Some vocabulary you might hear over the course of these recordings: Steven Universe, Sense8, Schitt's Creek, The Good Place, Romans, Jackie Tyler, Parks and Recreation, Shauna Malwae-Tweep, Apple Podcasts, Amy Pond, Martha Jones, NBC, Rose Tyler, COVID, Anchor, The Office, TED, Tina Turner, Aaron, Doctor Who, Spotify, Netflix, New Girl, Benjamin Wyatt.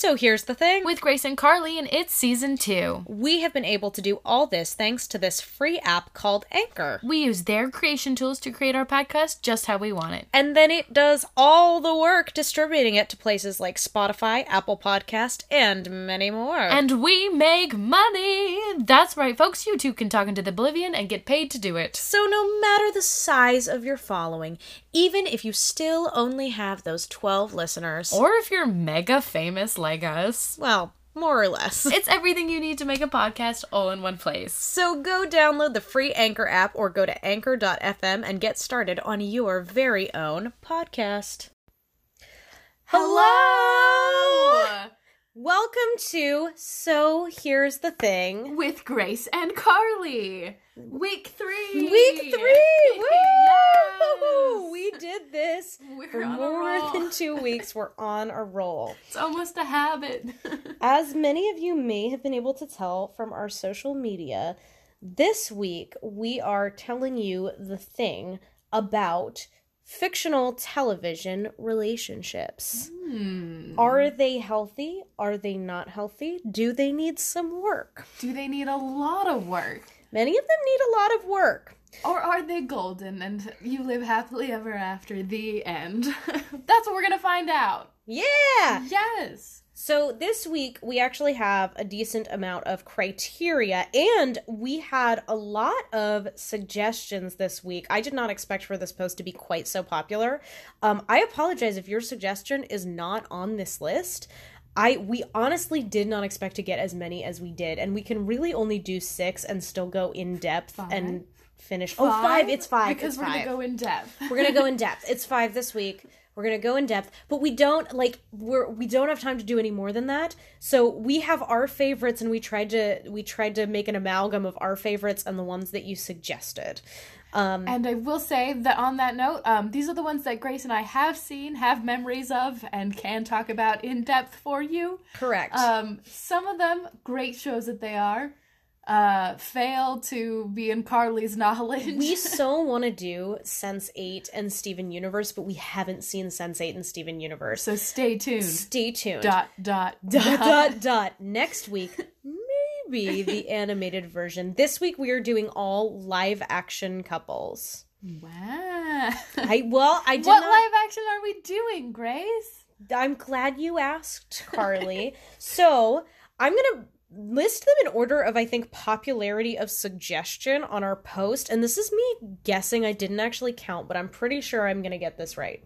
So here's the thing. With Grace and Carly, and it's season 2. We have been able to do all this thanks to this free app called Anchor. We use their creation tools to create our podcast just how we want it. And then it does all the work distributing it to places like Spotify, Apple Podcasts, and many more. And we make money! That's right, folks. You too can talk into the oblivion and get paid to do it. So no matter the size of your following, even if you still only have those 12 listeners, or if you're mega famous like us, well, more or less, it's everything you need to make a podcast all in one place. So go download the free Anchor app or go to anchor.fm and get started on your very own podcast. Hello! Welcome to So Here's the Thing with Grace and Carly. Week three! Woo! Yes. We did this. For more than 2 weeks. We're on a roll. It's almost a habit. As many of you may have been able to tell from our social media, this week we are telling you the thing about fictional television relationships. Are they healthy? Are they not healthy? Do they need some work? Do they need a lot of work? Many of them need a lot of work. Or are they golden and you live happily ever after the end? That's what we're going to find out. Yeah! Yes! So this week, we actually have a decent amount of criteria, and we had a lot of suggestions this week. I did not expect for this post to be quite so popular. I apologize if your suggestion is not on this list. We honestly did not expect to get as many as we did, and we can really only do 6 and still go in depth and finish. Five? Oh, 5. It's 5. Because it's 5. We're going to go in depth. We're going to go in depth. It's 5 this week. We're going to go in depth, but we don't have time to do any more than that. So we have our favorites, and we tried to make an amalgam of our favorites and the ones that you suggested. And I will say that on that note, these are the ones that Grace and I have seen, have memories of, and can talk about in depth for you. Correct. Some of them, great shows that they are, fail to be in Carly's knowledge. We so want to do Sense8 and Steven Universe, but we haven't seen Sense8 and Steven Universe. So stay tuned. Stay tuned. Next week, be the animated version. This week we are doing all live action couples. Wow. What live action are we doing, Grace? I'm glad you asked, Carly. So I'm gonna list them in order of, I think, popularity of suggestion on our post, and this is me guessing. I didn't actually count, but I'm pretty sure I'm gonna get this right.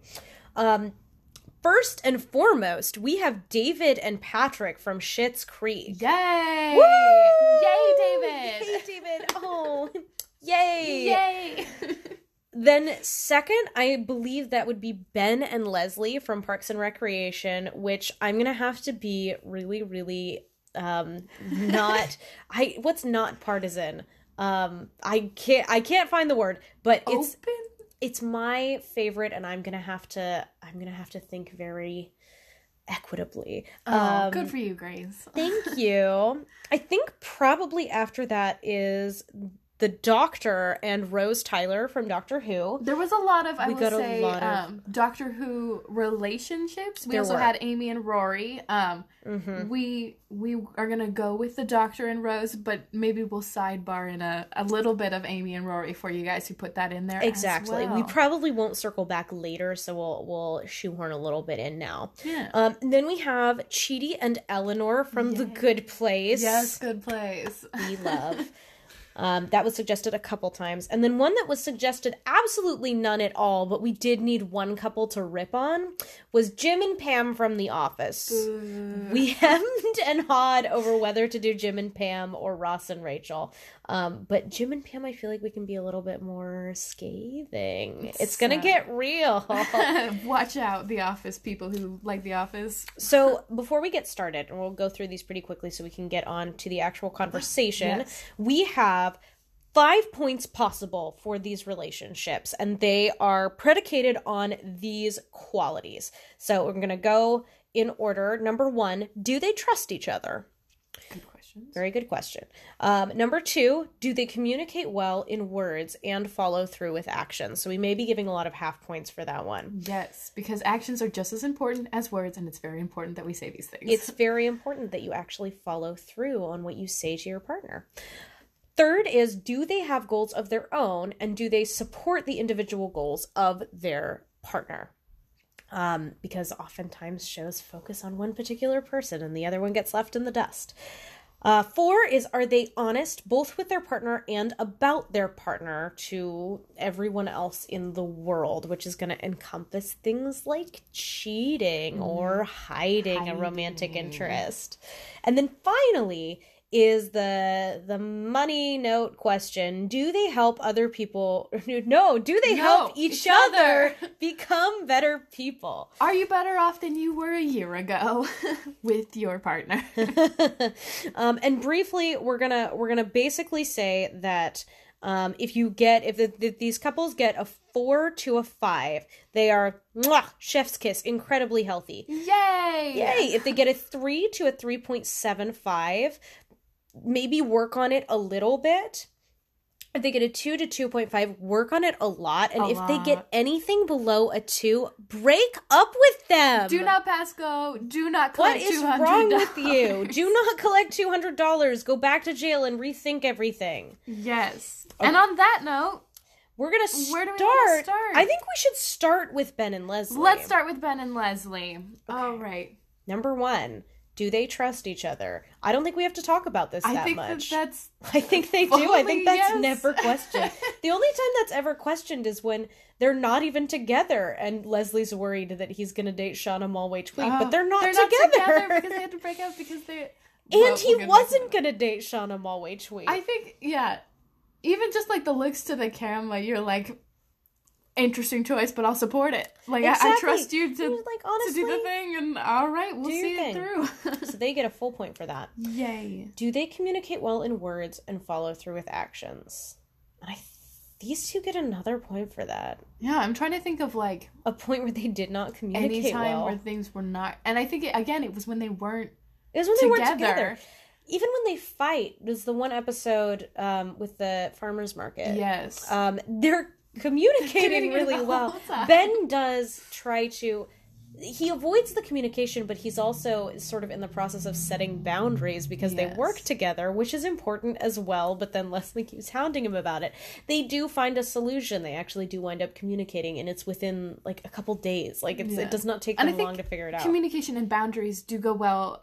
First and foremost, we have David and Patrick from Schitt's Creek. Yay! Woo! Yay, David! Yay, David! Oh, yay! Yay! Then second, I believe that would be Ben and Leslie from Parks and Recreation, which I'm going to have to be really, really not... What's not partisan? I can't find the word, but it's... Open? It's my favorite, and I'm gonna have to think very equitably. Oh, good for you, Grace. Thank you. I think probably after that is the Doctor and Rose Tyler from Doctor Who. There was a lot of Doctor Who relationships. We also had Amy and Rory. Mm-hmm. We are gonna go with the Doctor and Rose, but maybe we'll sidebar in a little bit of Amy and Rory for you guys who put that in there. Exactly. As well. We probably won't circle back later, so we'll shoehorn a little bit in now. Yeah. Then we have Chidi and Eleanor from The Good Place. Yes, Good Place. We love. That was suggested a couple times. And then one that was suggested absolutely none at all, but we did need one couple to rip on, was Jim and Pam from The Office. Ooh. We hemmed and hawed over whether to do Jim and Pam or Ross and Rachel. But Jim and Pam, I feel like we can be a little bit more scathing. It's going to get real. Watch out, The Office people who like The Office. So before we get started, and we'll go through these pretty quickly so we can get on to the actual conversation, yes. We have 5 points possible for these relationships, and they are predicated on these qualities. So we're going to go in order. Number 1, do they trust each other? Good question. questions. Very good question. Number two, do they communicate well in words and follow through with actions? So we may be giving a lot of half points for that one. Yes, because actions are just as important as words, and it's very important that we say these things. It's very important that you actually follow through on what you say to your partner. Third is, do they have goals of their own, and do they support the individual goals of their partner? Because oftentimes shows focus on one particular person and the other one gets left in the dust. Four is, are they honest both with their partner and about their partner to everyone else in the world, which is going to encompass things like cheating or hiding a romantic interest. And then finally is the money note question. Do they help other people? No, do they help each other become better people? Are you better off than you were a year ago with your partner? And briefly, we're gonna basically say that if these couples get a 4 to a 5, they are chef's kiss, incredibly healthy. Yay! If they get a 3 to a 3.75. maybe work on it a little bit. If they get a 2 to 2.5, work on it a lot. And if they get anything below a 2, break up with them. Do not pass go. Do not collect $200. What is wrong with you? Do not collect $200. Go back to jail and rethink everything. Yes. Okay. And on that note, we're going to start. I think we should start with Ben and Leslie. Let's start with Ben and Leslie. Okay. All right. Number 1. Do they trust each other? I don't think we have to talk about this much. I think they do. I think that's never questioned. The only time that's ever questioned is when they're not even together and Leslie's worried that he's going to date Shauna Malwae-Tweep, but they're not together. Because they had to break up because they... he wasn't going to date Shauna Malwae-Tweep. I think, even just like the looks to the camera, you're like... interesting choice, but I'll support it. Like, exactly. I trust you honestly, to do the thing, and all right, we'll see it through. So they get a full point for that. Yay. Do they communicate well in words and follow through with actions? And these two get another point for that. Yeah, I'm trying to think of, like... a point where they did not communicate well. Where things were not... And I think, it was when they weren't together. It was when they weren't together. Even when they fight, there's the one episode with the farmer's market. Yes. They're... communicating really well. Ben does try to... he avoids the communication, but he's also sort of in the process of setting boundaries because they work together, which is important as well, but then Leslie keeps hounding him about it. They do find a solution. They actually do wind up communicating, and it's within, like, a couple days. Like, it does not take them long to figure it out. Communication and boundaries do go well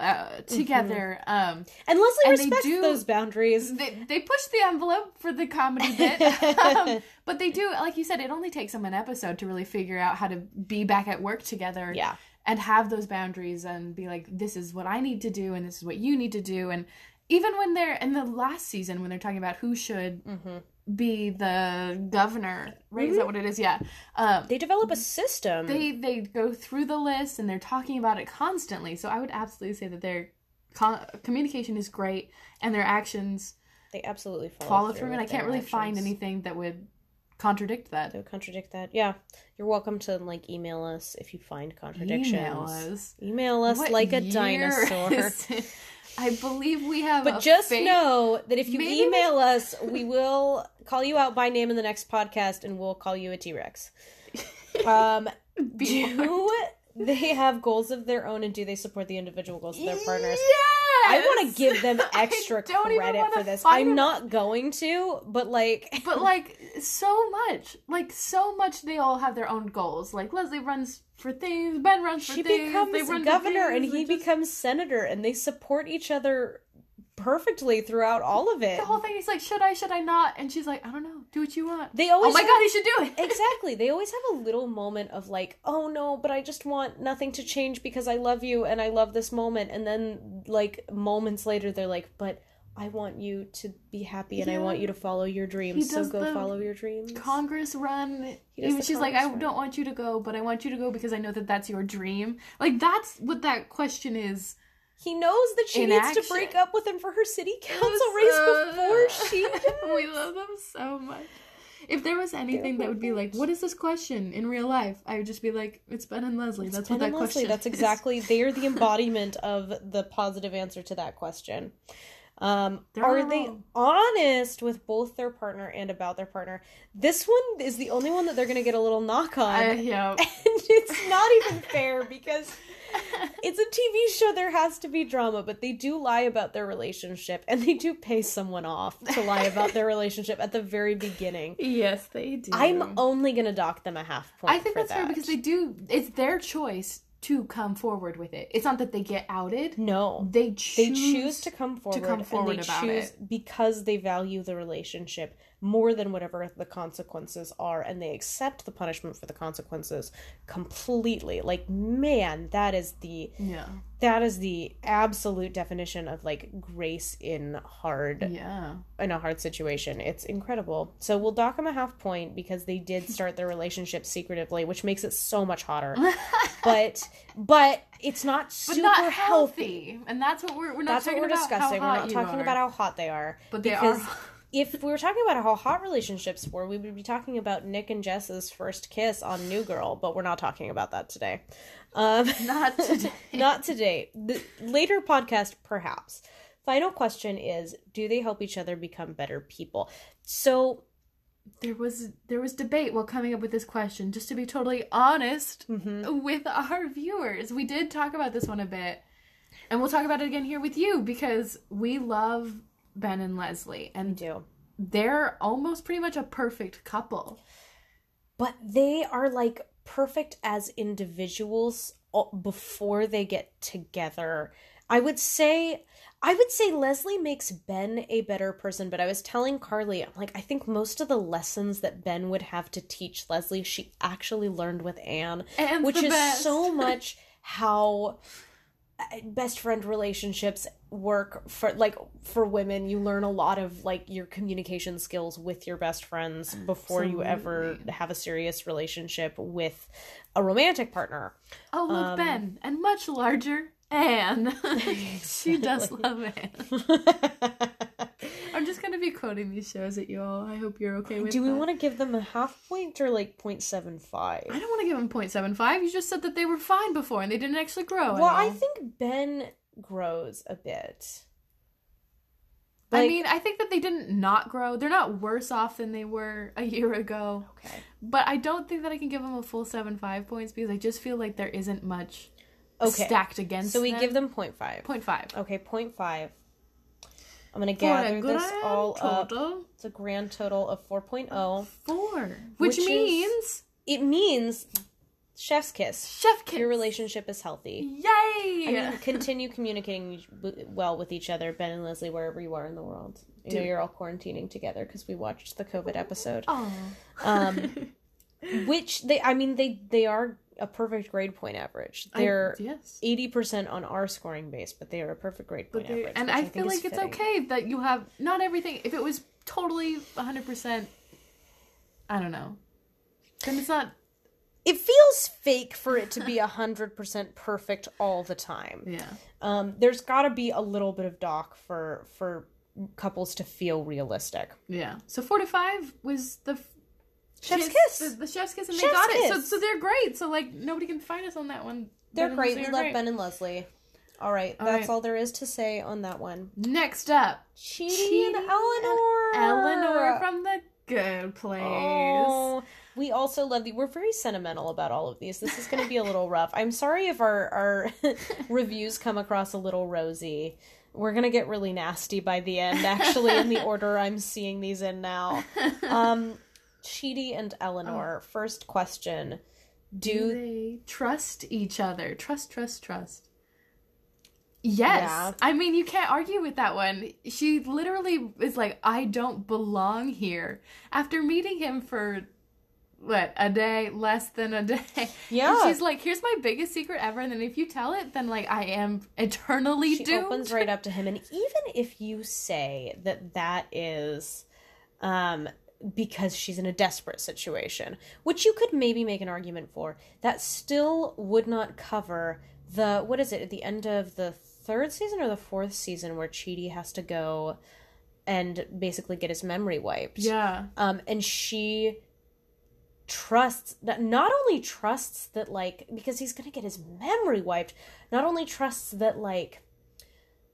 together. Mm-hmm. And Leslie respects those boundaries. They push the envelope for the comedy bit. But they do, like you said, it only takes them an episode to really figure out how to be back at work together. Yeah. And have those boundaries and be like, this is what I need to do and this is what you need to do. And even when they're in the last season, when they're talking about who should be the governor, right? Mm-hmm. Is that what it is? Yeah. They develop a system. They go through the list and they're talking about it constantly. So I would absolutely say that their communication is great and their actions... they absolutely follow through. And I can't really find anything that would... contradict that. Yeah, you're welcome to email us if you find contradictions. Email us what like a dinosaur. I believe we have, but just know that if you email us, we will call you out by name in the next podcast and we'll call you a T-Rex. Do they have goals of their own and do they support the individual goals of their partners? I want to give them extra credit for this. I'm not going to, but so much they all have their own goals. Like, Leslie runs for things, Ben runs for things. She becomes governor and he becomes senator, and they support each other perfectly throughout all of it. The whole thing, he's like, should I not? And she's like, I don't know, do what you want. They always God, you should do it. Exactly. They always have a little moment of like, oh no, but I just want nothing to change because I love you and I love this moment. And then moments later, they're like, but I want you to be happy and I want you to follow your dreams. So go follow your dreams. Congress run. She's like, I don't want you to go, but I want you to go because I know that that's your dream. Like, that's what that question is. He knows that she needs to break up with him for her city council race before she does. We love them so much. If there was anything that would be like, what is this question in real life? I would just be like, it's Ben and Leslie. That's what that question is. That's exactly, they are the embodiment of the positive answer to that question. Are they honest with both their partner and about their partner? This one is the only one that they're going to get a little knock on. Yeah. And it's not even fair because it's a TV show. There has to be drama, but they do lie about their relationship, and they do pay someone off to lie about their relationship at the very beginning. Yes, they do. I'm only going to dock them a half point. I think for that's fair because they do. It's their choice to come forward with it. It's not that they get outed. No. They choose to come forward about it. Because they value the relationship more than whatever the consequences are, and they accept the punishment for the consequences completely. Like, man, that is the absolute definition of, like, grace in a hard situation. It's incredible. So we'll dock them a half point because they did start their relationship secretively, which makes it so much hotter. But it's not super not healthy. And that's what we're discussing. We're not talking about how hot they are. But they are hot. If we were talking about how hot relationships were, we would be talking about Nick and Jess's first kiss on New Girl, but we're not talking about that today. Not today. The later podcast, perhaps. Final question is, do they help each other become better people? So there was debate while coming up with this question, just to be totally honest with our viewers. We did talk about this one a bit, and we'll talk about it again here with you, because we love Ben and Leslie, and they're almost pretty much a perfect couple, but they are, like, perfect as individuals before they get together. I would say Leslie makes Ben a better person, but I was telling Carly, I'm like, I think most of the lessons that Ben would have to teach Leslie, she actually learned with Anne, which is so much how best friend relationships work for women. You learn a lot of, like, your communication skills with your best friends before you ever have a serious relationship with a romantic partner. Oh, look, Ben, and much larger Anne. She does love Anne. I'm just going to be quoting these shows at you all. I hope you're okay with that. Do we want to give them a half point or, like, 0.75? I don't want to give them 0.75. You just said that they were fine before and they didn't actually grow. Well, I think Ben grows a bit. Like, I mean, I think that they didn't not grow. They're not worse off than they were a year ago. Okay. But I don't think that I can give them a full 75 points because I just feel like there isn't much stacked against them. So we give them 0.5. 0.5. Okay, 0.5. I'm going to gather this all up. It's a grand total of 4.0. Which means chef's kiss. Chef kiss. Your relationship is healthy. Yay! And continue communicating well with each other, Ben and Leslie, wherever you are in the world. You know, you're all quarantining together because we watched the COVID episode. Oh. Which, they are a perfect grade point average. They're 80% on our scoring base, but they are a perfect grade point average. And I feel like it's okay that you have not everything. If it was totally 100%, I don't know. Then it's not. It feels fake for it to be 100% perfect all the time. Yeah. There's got to be a little bit of dock for couples to feel realistic. Yeah. So 4 to 5 was the Chef's kiss. The chef's kiss, and they got it. So they're great. So, like, nobody can find us on that one. They're great. We love Ben and Leslie. All right. That's all there is to say on that one. Next up, Chidi and Eleanor. Eleanor from The Good Place. Oh, we also love we're very sentimental about all of these. This is going to be a little rough. I'm sorry if our reviews come across a little rosy. We're going to get really nasty by the end, actually, in the order I'm seeing these in now. Chidi and Eleanor. Oh. First question. Do they trust each other? Trust. Yes. Yeah. I mean, you can't argue with that one. She literally is like, I don't belong here. After meeting him for, less than a day. Yeah. And she's like, here's my biggest secret ever, and then if you tell it, then, like, I am eternally doomed. She opens right up to him, and even if you say that is, because she's in a desperate situation, which you could maybe make an argument for, that still would not cover the, what is it, at the end of the third season or the fourth season where Chidi has to go and basically get his memory wiped. Yeah. And she not only trusts that, like, because he's going to get his memory wiped, not only trusts that, like,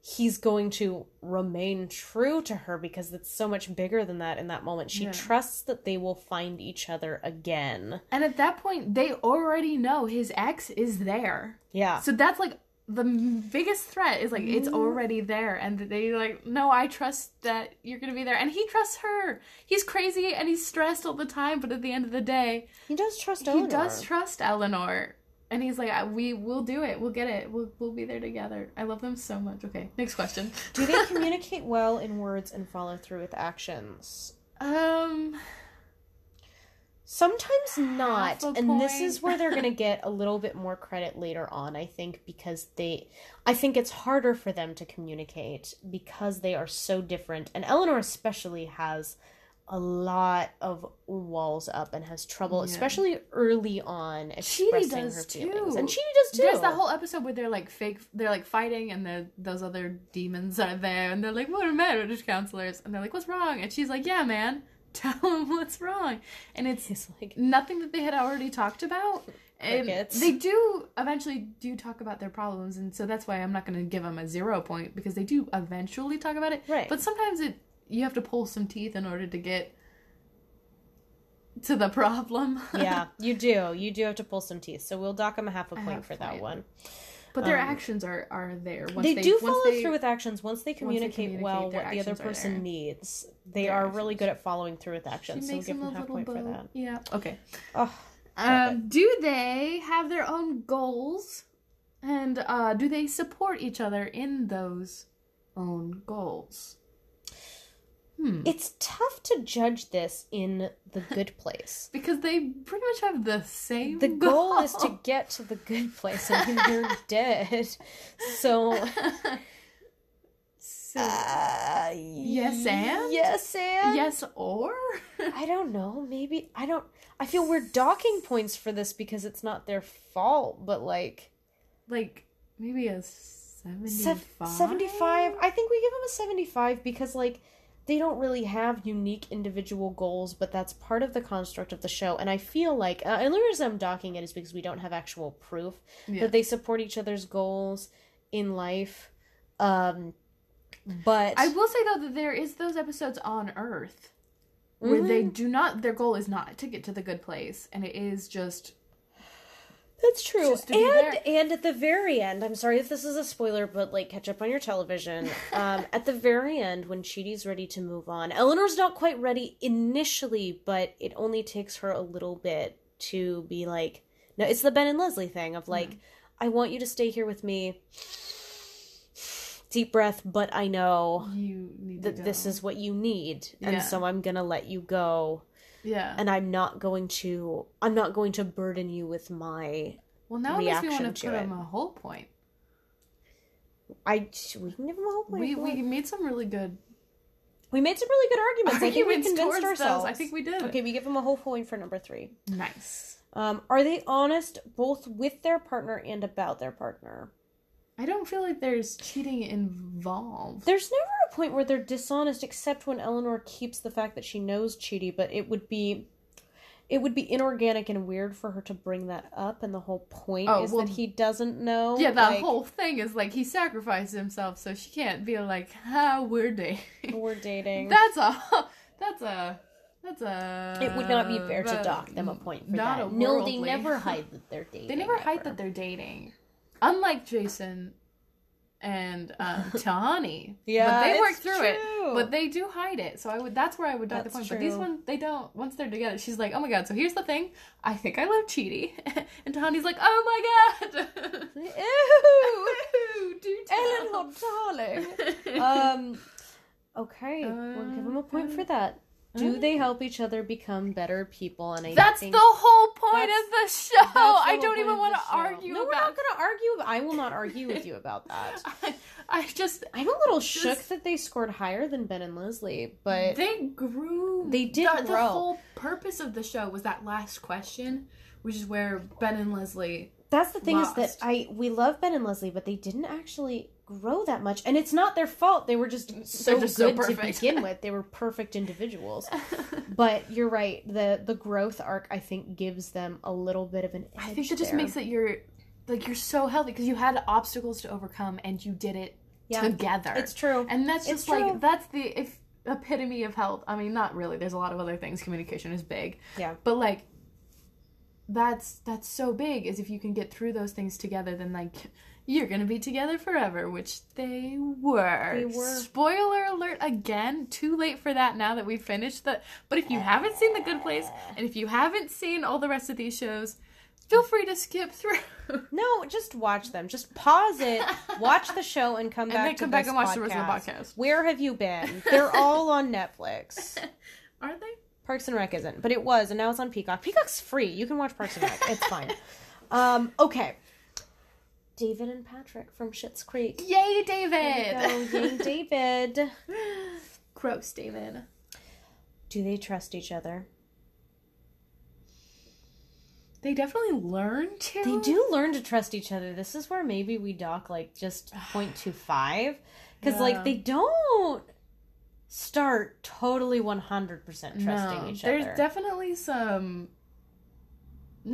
he's going to remain true to her because it's so much bigger than that in that moment. She trusts that they will find each other again. And at that point, they already know his ex is there. Yeah. So that's, like, the biggest threat is, like, it's already there. And they're like, no, I trust that you're going to be there. And he trusts her. He's crazy and he's stressed all the time. But at the end of the day... He does trust Eleanor. He does trust Eleanor. And he's like, we will do it. We'll get it. We'll be there together. I love them so much. Okay, next question. Do they communicate well in words and follow through with actions? Sometimes not. And this is where they're going to get a little bit more credit later on, I think, because I think it's harder for them to communicate because they are so different. And Eleanor especially has a lot of walls up and has trouble, especially early on, expressing her feelings. And Chidi does too. There's that whole episode where they're like fake, they're like fighting, and those other demons are there, and they're like, "What are marriage counselors?" And they're like, "What's wrong?" And she's like, "Yeah, man, tell them what's wrong." And it's like nothing that they had already talked about. And they do eventually talk about their problems, and so that's why I'm not going to give them a 0 point because they do eventually talk about it. Right. But sometimes you have to pull some teeth in order to get to the problem. Yeah, you do. You do have to pull some teeth. So we'll dock them a half a point for that one. But their actions are there. Once they do follow through with actions once they communicate well what the other person needs. They are really good at following through with actions. So we'll give them half a point for that. Yeah. Okay. Do they have their own goals? And do they support each other in those own goals? It's tough to judge this in The Good Place. Because they pretty much have the same goal. The goal is to get to the good place and you're dead. So Yes and? Yes or? I don't know. Maybe. I feel we're docking points for this because it's not their fault, but like maybe a 75? 75? I think we give them a 75 because they don't really have unique individual goals, but that's part of the construct of the show. And I feel like, and the reason I'm docking it is because we don't have actual proof that they support each other's goals in life. But I will say though that there is those episodes on Earth where they do not. Their goal is not to get to the good place, and it is just. That's true. And at the very end, I'm sorry if this is a spoiler, but, catch up on your television. At the very end, when Chidi's ready to move on, Eleanor's not quite ready initially, but it only takes her a little bit to be like... No, it's the Ben and Leslie thing of, I want you to stay here with me. Deep breath, but I know you need that this is what you need. Yeah. And so I'm going to let you go. Yeah. And I'm not going to burden you with my reaction to it. Well, now it makes me want to give him a whole point. We can give him a whole point. We made some really good arguments. I think we convinced ourselves. I think we did. Okay, we give him a whole point for number 3. Nice. Are they honest both with their partner and about their partner? I don't feel like there's cheating involved. There's never a point where they're dishonest, except when Eleanor keeps the fact that she knows Chidi, but it would be inorganic and weird for her to bring that up, and the whole point is that he doesn't know. Yeah, that whole thing is he sacrificed himself, so she can't be like, we're dating. We're dating. That's a... It would not be fair to dock them a point for that. No, they never hide that they're dating. Unlike Jason and Tahani. Yeah, but they work through it. But they do hide it. So that's where I would dock the point. True. But these ones, they don't. Once they're together, she's like, oh my god, so here's the thing. I think I love Chidi. And Tahani's like, oh my god. Ew. Do tell. Ellen, darling. Okay. We'll give him a point for that. Do they help each other become better people? And that's the whole point of the show. I don't even want to argue about it. No, we're not going to argue. I will not argue with you about that. I'm a little shook that they scored higher than Ben and Leslie, but... They grew. They did grow. The whole purpose of the show was that last question, which is where Ben and Leslie That's the thing lost. Is that we love Ben and Leslie, but they didn't actually... grow that much, and it's not their fault. They were just so good to begin with. They were perfect individuals. But you're right, the growth arc I think gives them a little bit of an edge. I think that just makes that you're so healthy because you had obstacles to overcome and you did it yeah. together. It's true. And that's just that's the epitome of health. I mean, not really. There's a lot of other things. Communication is big. Yeah. But like that's so big, is if you can get through those things together, then like you're gonna be together forever, which they were. They were. Spoiler alert again. Too late for that now that we've finished the. But if you haven't seen The Good Place, and if you haven't seen all the rest of these shows, feel free to skip through. No, just watch them. Just pause it, watch the show, and come back. And then come back and watch the rest of the podcast. Where have you been? They're all on Netflix. Are they? Parks and Rec isn't, but it was, and now it's on Peacock. Peacock's free. You can watch Parks and Rec. It's fine. Okay. David and Patrick from Schitt's Creek. Yay, David! There you go. Yay, David. Gross, David. Do they trust each other? They definitely learn to. They do learn to trust each other. This is where maybe we dock, like, just 0.25. Because, like, they don't start totally 100% trusting each other. There's definitely some...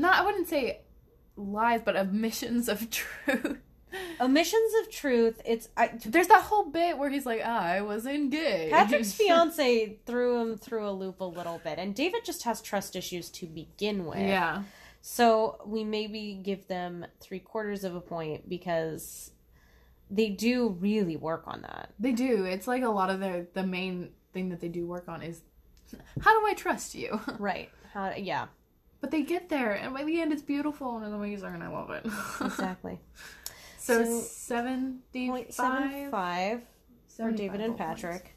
I wouldn't say... lies, but omissions of truth. There's that whole bit where he's like, I wasn't gay. Patrick's fiance threw him through a loop a little bit, and David just has trust issues to begin with. Yeah. So we maybe give them 0.75 points because they do really work on that. They do. It's like a lot of the main thing that they do work on is, how do I trust you? Right. Yeah. But they get there, and by the end, it's beautiful and amazing, and I love it. Exactly. So 75 for David and Patrick.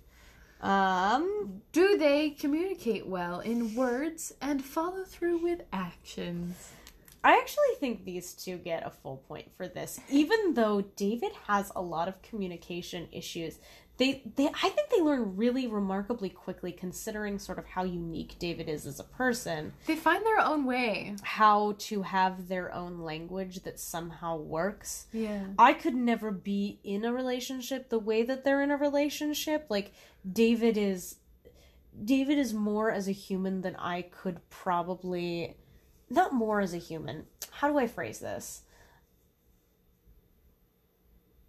Do they communicate well in words and follow through with actions? I actually think these two get a full point for this, even though David has a lot of communication issues. I think they learn really remarkably quickly, considering sort of how unique David is as a person. They find their own way. How to have their own language that somehow works. Yeah. I could never be in a relationship the way that they're in a relationship. Like, David is more as a human than I could probably... Not more as a human. How do I phrase this?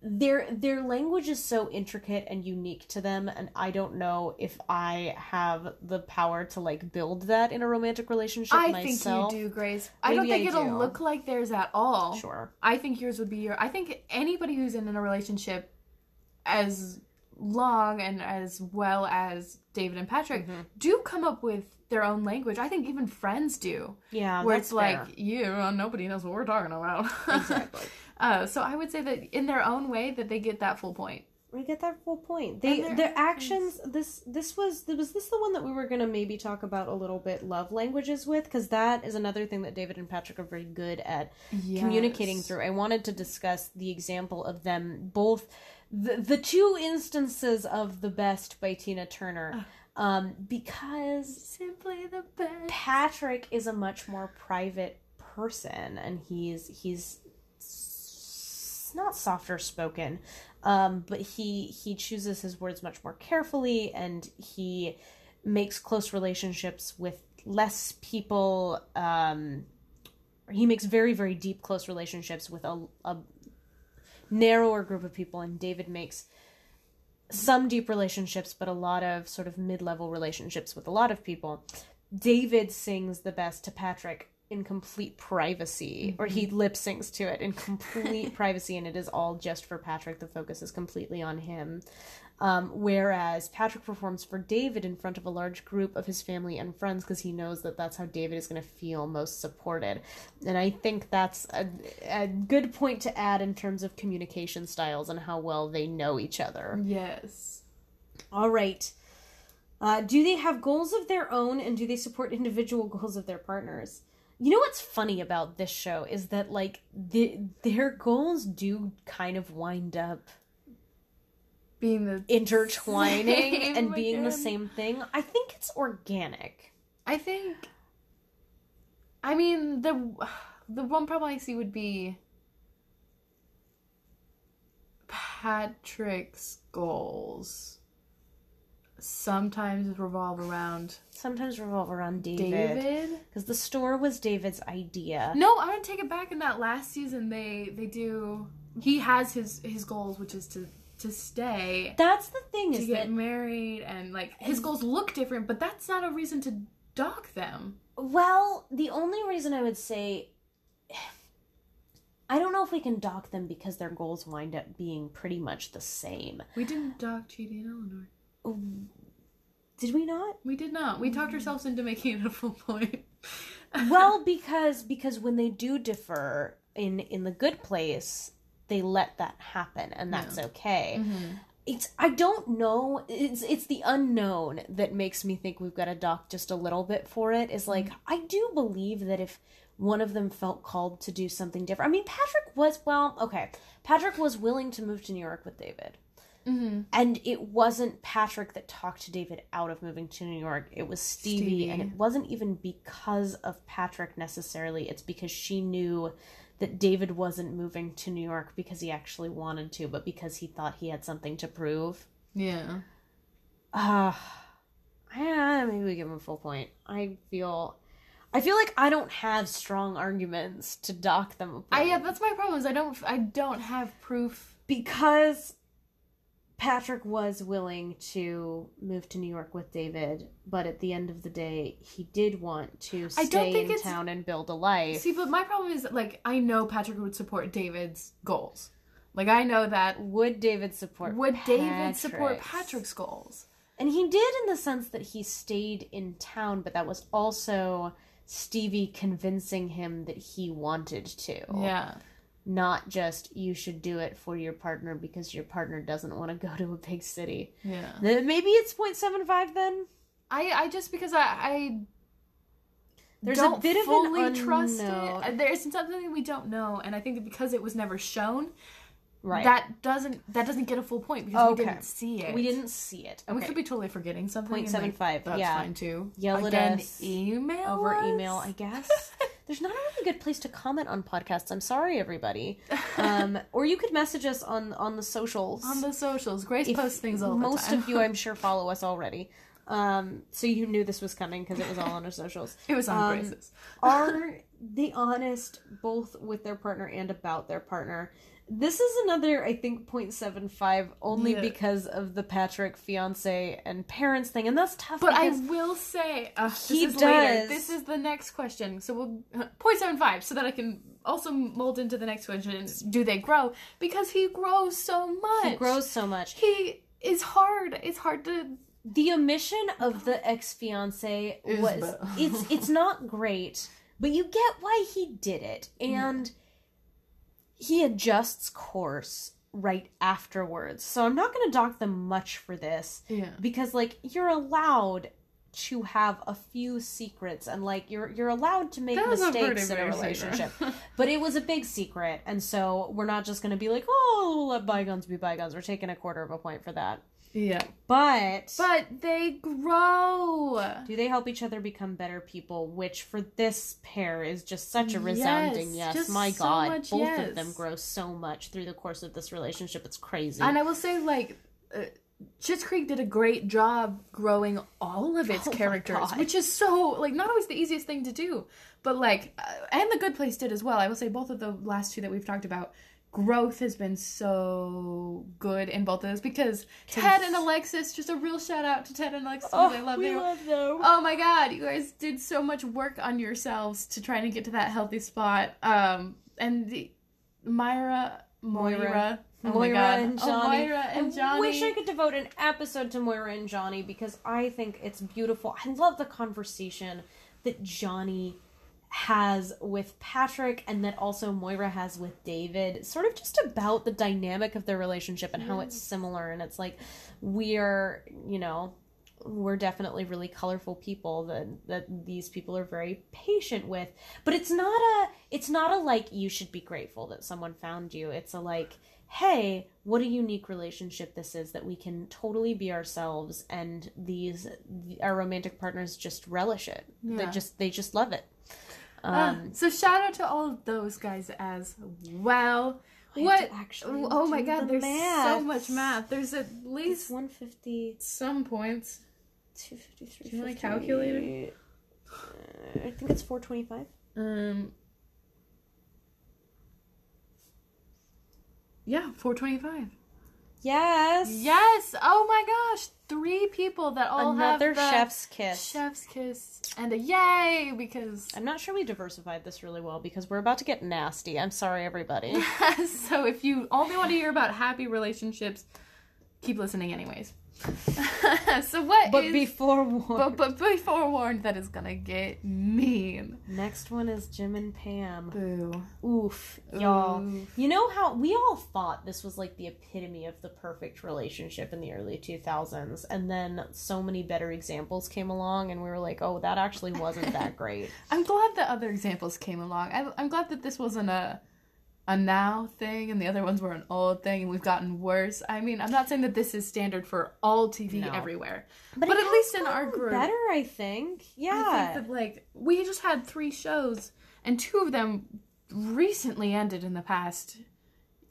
Their language is so intricate and unique to them, and I don't know if I have the power to, like, build that in a romantic relationship myself. I think you do, Grace. I don't think it'll look like theirs at all. Sure. I think yours would be I think anybody who's in a relationship as long and as well as David and Patrick do come up with their own language. I think even friends do. Yeah, where it's fair. Like, nobody knows what we're talking about. Exactly. So I would say that in their own way that they get that full point. We get that full point. Their actions, this was the one that we were going to maybe talk about a little bit, love languages with, because that is another thing that David and Patrick are very good at communicating through. I wanted to discuss the example of them both, the two instances of The Best by Tina Turner. Because Simply the Best. Patrick is a much more private person, and he's not softer spoken, but he chooses his words much more carefully, and he makes close relationships with less people. He makes very, very deep, close relationships with a narrower group of people, and David makes some deep relationships, but a lot of sort of mid-level relationships with a lot of people. David sings The Best to Patrick in complete privacy, or he lip syncs to it in complete privacy, and it is all just for Patrick. The focus is completely on him. Whereas Patrick performs for David in front of a large group of his family and friends, because he knows that that's how David is going to feel most supported. And I think that's a good point to add in terms of communication styles and how well they know each other. Yes. All right. Do they have goals of their own, and do they support individual goals of their partners? You know what's funny about this show is that, like, their goals do kind of wind up being intertwining and being the same thing. I think it's organic. I mean, the one problem I see would be Patrick's goals sometimes revolve around David, because the store was David's idea. No, I'm gonna take it back. In that last season, he has his goals, which is to to stay. That's the thing, is that... to get married, and, like, his goals look different, but that's not a reason to dock them. Well, the only reason I would say... I don't know if we can dock them because their goals wind up being pretty much the same. We didn't dock Chidi and Eleanor. Did we not? We did not. We talked ourselves into making it a full point. Well, because when they do differ in The Good Place, they let that happen, and that's okay. Mm-hmm. It's the unknown that makes me think we've got to dock just a little bit for it. Is like, I do believe that if one of them felt called to do something different. I mean, Patrick was willing to move to New York with David. Mm-hmm. And it wasn't Patrick that talked to David out of moving to New York. It was Stevie. And it wasn't even because of Patrick necessarily. It's because she knew that David wasn't moving to New York because he actually wanted to, but because he thought he had something to prove. Yeah. Maybe we give him a full point. I feel like I don't have strong arguments to dock them. That's my problem. Is I don't have proof, because Patrick was willing to move to New York with David, but at the end of the day, he did want to stay in town and build a life. See, but my problem is, like, I know Patrick would support David's goals. Like, I know that. Would David support Patrick's goals? And he did, in the sense that he stayed in town, but that was also Stevie convincing him that he wanted to. Yeah. Not just, you should do it for your partner because your partner doesn't want to go to a big city. Yeah. Maybe it's 0.75 then? I just, because I there's don't a bit fully of an trust it. There's something we don't know, and I think that because it was never shown, right, that doesn't get a full point because we didn't see it. Okay. And we could be totally forgetting something. 0.75, that's fine too. Yell at us. Email over us? Email, I guess. There's not a really good place to comment on podcasts. I'm sorry, everybody. Or you could message us on the socials. On the socials. Grace posts things all the time. Most of you, I'm sure, follow us already. So you knew this was coming because it was all on our socials. It was on Grace's. Are they honest both with their partner and about their partner? This is another, I think, 0.75 only because of the Patrick fiancé and parents thing, and that's tough. But I will say, later. This is the next question, so we'll 0.75, so that I can also mold into the next question. Do they grow? Because he grows so much. He is hard. It's hard to. The omission of the ex-fiancé was it's not great, but you get why he did it, and. Yeah. He adjusts course right afterwards. So I'm not going to dock them much for this. Yeah. Because, like, you're allowed to have a few secrets. And, like, you're allowed to make mistakes in a relationship. But it was a big secret. And so we're not just going to be like, oh, we'll let bygones be bygones. We're taking 25 points for that. Yeah. But they grow. Do they help each other become better people? Which for this pair is just such a resounding yes. My God, both of them grow so much through the course of this relationship. It's crazy. And I will say, like, Schitt's Creek did a great job growing all of its characters, which is so, like, not always the easiest thing to do. But, like, and The Good Place did as well. I will say both of the last two that we've talked about, growth has been so good in both of those, because Ted and Alexis, just a real shout out to Ted and Alexis. I love them. Oh my God, you guys did so much work on yourselves to try to get to that healthy spot. And the Moira. Moira and Johnny. I wish I could devote an episode to Moira and Johnny, because I think it's beautiful. I love the conversation that Johnny has with Patrick, and that also Moira has with David, sort of just about the dynamic of their relationship and how it's similar, and it's like, we're definitely really colorful people that these people are very patient with, but it's not a like, you should be grateful that someone found you. It's a like, hey, what a unique relationship this is, that we can totally be ourselves, and our romantic partners just relish it. They just love it. So shout out to all of those guys as well. Oh my God, there's so much math. There's at least 150 some points. 253. Do you want a calculator? I think it's 425. Yeah, 425. Yes. Yes. Oh my gosh. 3 people that all have another chef's kiss. Chef's kiss. And a yay, because... I'm not sure we diversified this really well, because we're about to get nasty. I'm sorry, everybody. So if you only want to hear about happy relationships, keep listening anyways. But be forewarned. But be forewarned that it's gonna get mean. Next one is Jim and Pam. Boo. Oof. Y'all. Oof. You know how we all thought this was like the epitome of the perfect relationship in the early 2000s, and then so many better examples came along, and we were like, oh, that actually wasn't that great. I'm glad that other examples came along. I'm glad that this wasn't a now thing, and the other ones were an old thing, and we've gotten worse. I mean, I'm not saying that this is standard for all TV everywhere. But at least in our group. Better, I think. Yeah. I think that, like, we just had 3 shows, and 2 of them recently ended in the past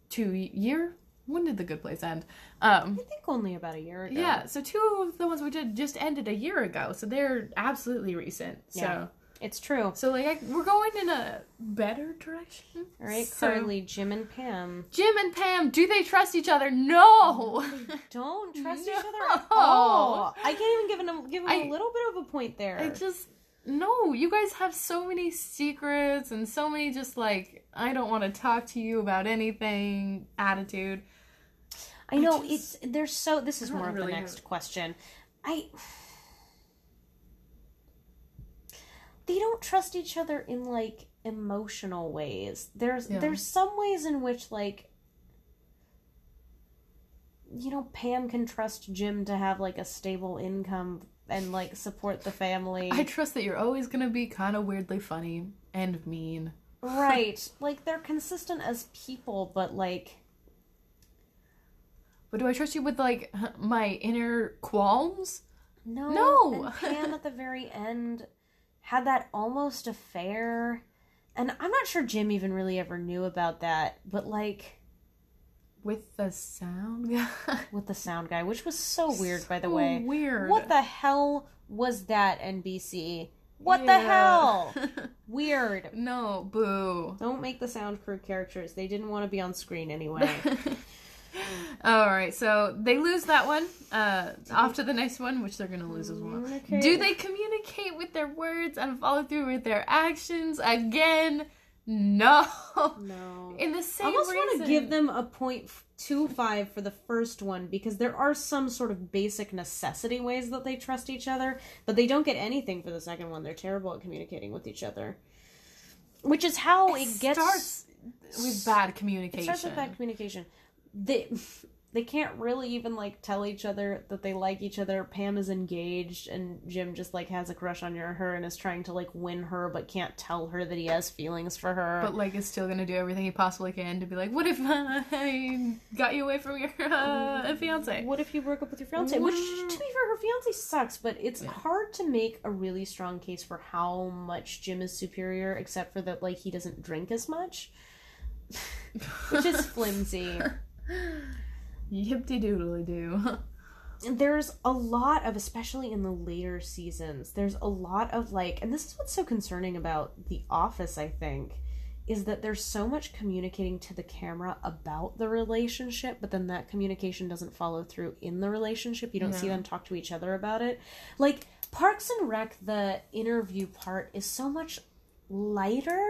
2 years. When did The Good Place end? I think only about a year ago. Yeah, so 2 of the ones we did just ended a year ago, so they're absolutely recent. Yeah. So. It's true. So, like, we're going in a better direction. All right, so, currently, Jim and Pam. Jim and Pam, do they trust each other? No! They don't trust each other at all. I can't even give them a little bit of a point there. I just... No, you guys have so many secrets and so many just, like, I don't want to talk to you about anything attitude. I know, just, it's... There's so... This is more of really the next question. They don't trust each other in, like, emotional ways. There's some ways in which, like, you know, Pam can trust Jim to have, like, a stable income and, like, support the family. I trust that you're always going to be kind of weirdly funny and mean. Right. Like, they're consistent as people, but, like... But do I trust you with, like, my inner qualms? No. And Pam at the very end... had that almost affair, and I'm not sure Jim even really ever knew about that, but, like... With the sound guy? With the sound guy, which was so weird, by the way. Weird. What the hell was that, NBC? What the hell? Weird. No, boo. Don't make the sound crew characters. They didn't want to be on screen anyway. All right, so they lose that one. Off to the next one, which they're going to lose as well. Do they communicate with their words and follow through with their actions? Again, no. In the same reason. I almost want to give them a 0.25 for the first one, because there are some sort of basic necessity ways that they trust each other, but they don't get anything for the second one. They're terrible at communicating with each other. Which is how it gets... It starts with bad communication. They can't really even, like, tell each other that they like each other. Pam is engaged, and Jim just, like, has a crush on her and is trying to, like, win her, but can't tell her that he has feelings for her. But, like, is still gonna do everything he possibly can to be like, what if I got you away from your fiancé? What if you broke up with your fiancé? Which, to be fair, her fiancé sucks, but it's hard to make a really strong case for how much Jim is superior, except for that, like, he doesn't drink as much. Which is flimsy. Yipty doodly doo. There's a lot of, especially in the later seasons, there's a lot of, like, and this is what's so concerning about The Office, I think, is that there's so much communicating to the camera about the relationship, but then that communication doesn't follow through in the relationship. You don't see them talk to each other about it. Like, Parks and Rec, the interview part is so much lighter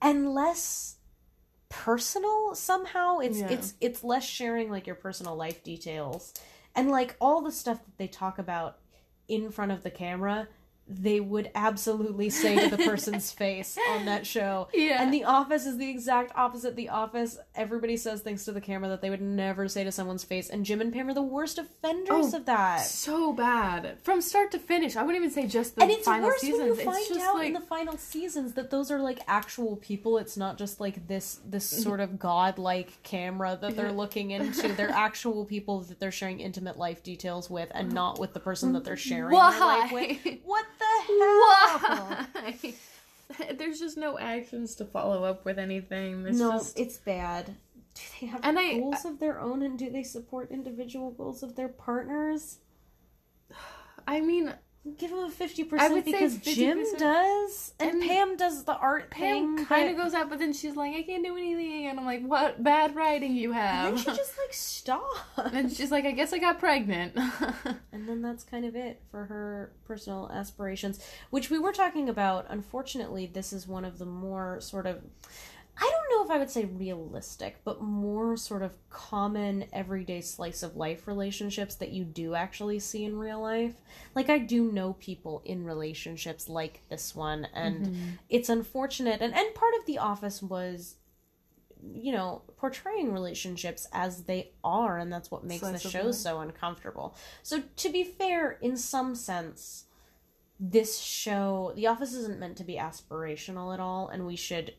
and less... personal somehow. It's less sharing, like, your personal life details, and, like, all the stuff that they talk about in front of the camera they would absolutely say to the person's face on that show. And The Office is the exact opposite. The Office, everybody says things to the camera that they would never say to someone's face, and Jim and Pam are the worst offenders of that. So bad. From start to finish. I wouldn't even say just the final seasons. And it's worse when you find out, like... in the final seasons that those are, like, actual people. It's not just, like, this sort of godlike camera that they're looking into. They're actual people that they're sharing intimate life details with, and not with the person that they're sharing their life with. What the hell? Why? There's just no actions to follow up with anything. It's bad. Do they have goals of their own, and do they support individual goals of their partners? I mean, Give him a 50% because 50%. Jim does, and Pam does the art thing. Pam kind of goes out, but then she's like, I can't do anything. And I'm like, what bad writing you have. And then she just, like, stopped. And she's like, I guess I got pregnant. And then that's kind of it for her personal aspirations, which we were talking about. Unfortunately, this is one of the more sort of, I don't know if I would say realistic, but more sort of common everyday slice of life relationships that you do actually see in real life. Like, I do know people in relationships like this one, and it's unfortunate. And part of The Office was, you know, portraying relationships as they are, and that's what makes the show so uncomfortable. So, to be fair, in some sense, this show, The Office isn't meant to be aspirational at all, and we should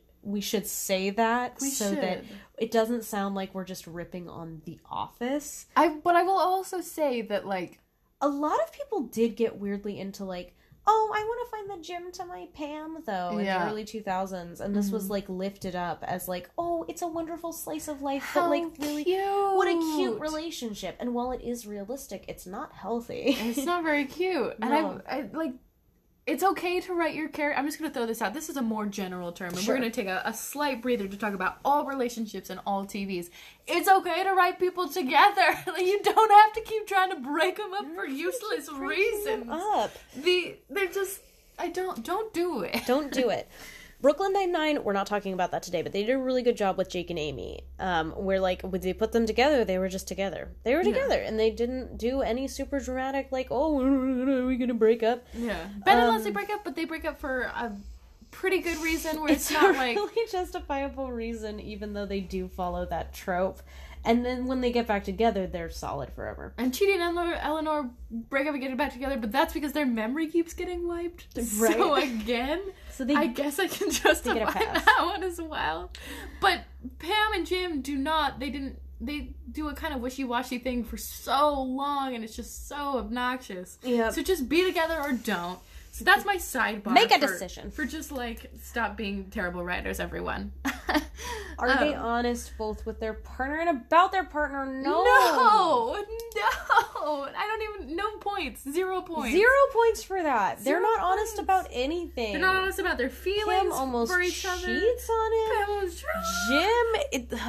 say that that it doesn't sound like we're just ripping on The Office. But I will also say that, like, a lot of people did get weirdly into, like, oh, I want to find the gym to my Pam, though, in the early 2000s. And this was, like, lifted up as, like, oh, it's a wonderful slice of life, but, like, really cute. What a cute relationship. And while it is realistic, it's not healthy. It's not very cute. No. And I like, it's okay to write your character. I'm just going to throw this out. This is a more general term, and we're going to take a slight breather to talk about all relationships and all TVs. It's okay to write people together. Like, you don't have to keep trying to break them up for useless reasons. They're just, don't do it. Don't do it. Brooklyn Nine-Nine, we're not talking about that today, but they did a really good job with Jake and Amy, where, like, when they put them together, they were just together. They were together, and they didn't do any super dramatic, like, oh, are we gonna break up? Yeah. Ben and Leslie break up, but they break up for a pretty good reason, where it's not, like, a really justifiable reason, even though they do follow that trope. And then when they get back together, they're solid forever. And Chidi and Eleanor break up and get back together, but that's because their memory keeps getting wiped. Right. So again, I guess I can justify that one as well. But Pam and Jim they do a kind of wishy-washy thing for so long, and it's just so obnoxious. Yep. So just be together or don't. So that's my sidebar. Make a decision. For just, like, stop being terrible writers, everyone. Are they honest both with their partner and about their partner? No. No. I don't even... No points. 0 points. 0 points for that. They're not honest about anything. They're not honest about their feelings. Pam almost for each cheats other. On him. Pam was drunk. Jim...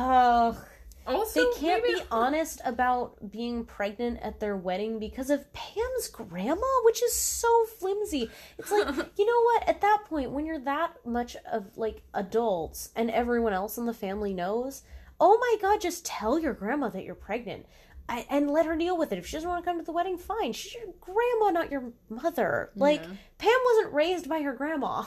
Also, they can't be honest about being pregnant at their wedding because of Pam's grandma, which is so flimsy. It's like, you know what? At that point, when you're that much of, like, adults and everyone else in the family knows, oh my God, just tell your grandma that you're pregnant and let her deal with it. If she doesn't want to come to the wedding, fine. She's your grandma, not your mother. Like, Pam wasn't raised by her grandma.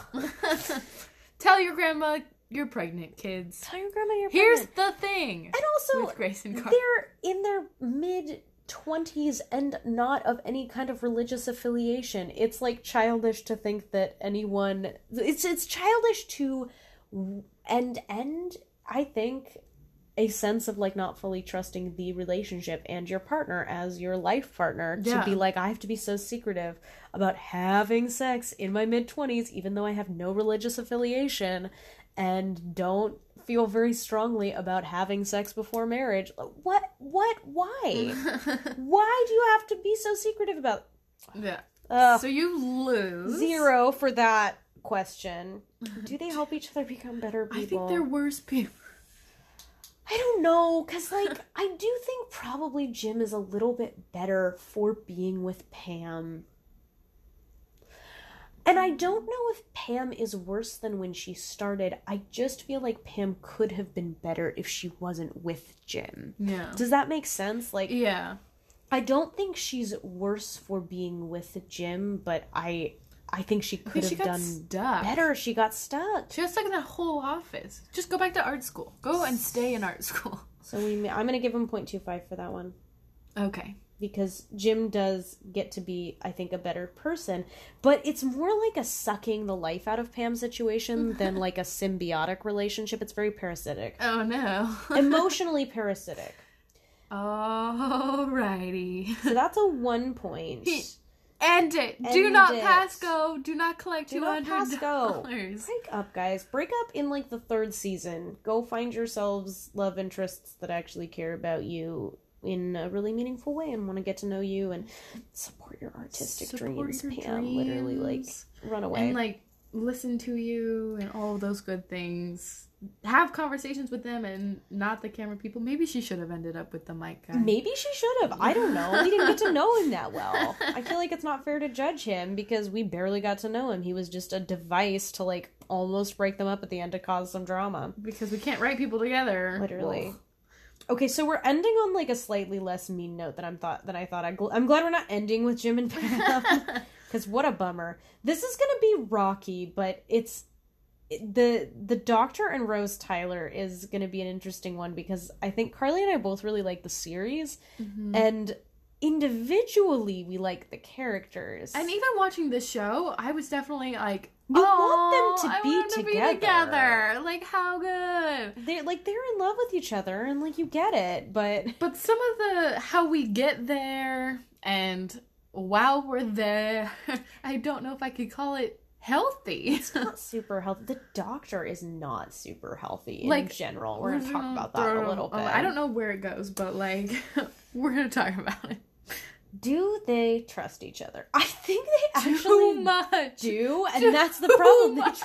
Tell your grandma... You're pregnant, kids. Tell your grandma you're pregnant. Here's the thing. And also, with Grace and Carl, they're in their mid-20s and not of any kind of religious affiliation. It's, like, childish to think that anyone... It's childish to end, I think, a sense of, like, not fully trusting the relationship and your partner as your life partner to be like, I have to be so secretive about having sex in my mid-20s, even though I have no religious affiliation... And don't feel very strongly about having sex before marriage. What, why? Why do you have to be so secretive about it? Yeah. So you lose. 0 for that question. Do they help each other become better people? I think they're worse people. I don't know, because, like, I do think probably Jim is a little bit better for being with Pam. And I don't know if Pam is worse than when she started. I just feel like Pam could have been better if she wasn't with Jim. Yeah. Does that make sense? Like, yeah. I don't think she's worse for being with Jim, but I think she could have done better. She got stuck. She got stuck in that whole office. Just go back to art school. Go and stay in art school. So I'm going to give him 0.25 for that one. Okay. Because Jim does get to be, I think, a better person. But it's more like a sucking the life out of Pam situation than, like, a symbiotic relationship. It's very parasitic. Oh, no. Emotionally parasitic. Alrighty. So that's a 1 point. End it. Do not pass go. Do not collect $200. Do not pass go. Break up, guys. Break up in, like, the 3rd season. Go find yourselves love interests that actually care about you. in a really meaningful way and want to get to know you and support your artistic dreams, Pam. Literally, like, run away. And, like, listen to you and all those good things. Have conversations with them and not the camera people. Maybe she should have ended up with the mic guy. Maybe she should have. I don't know. We didn't get to know him that well. I feel like it's not fair to judge him because we barely got to know him. He was just a device to, like, almost break them up at the end to cause some drama. Because we can't write people together. Literally. Ugh. Okay, so we're ending on, like, a slightly less mean note than I thought. I'm glad we're not ending with Jim and Pam. Because what a bummer. This is going to be rocky, but it's... The Doctor and Rose Tyler is going to be an interesting one because I think Carly and I both really like the series, mm-hmm. and individually we like the characters. And even watching this show, I was definitely like, "Oh, I want them to be together! Like, how good!" They're in love with each other, and like you get it, but some of the how we get there and while we're there, I don't know if I could call it healthy. It's not super healthy. The Doctor is not super healthy in general. We're gonna talk about that a little bit. I don't know where it goes, but like we're gonna talk about it. Do they trust each other? I think they actually do, and that's the problem.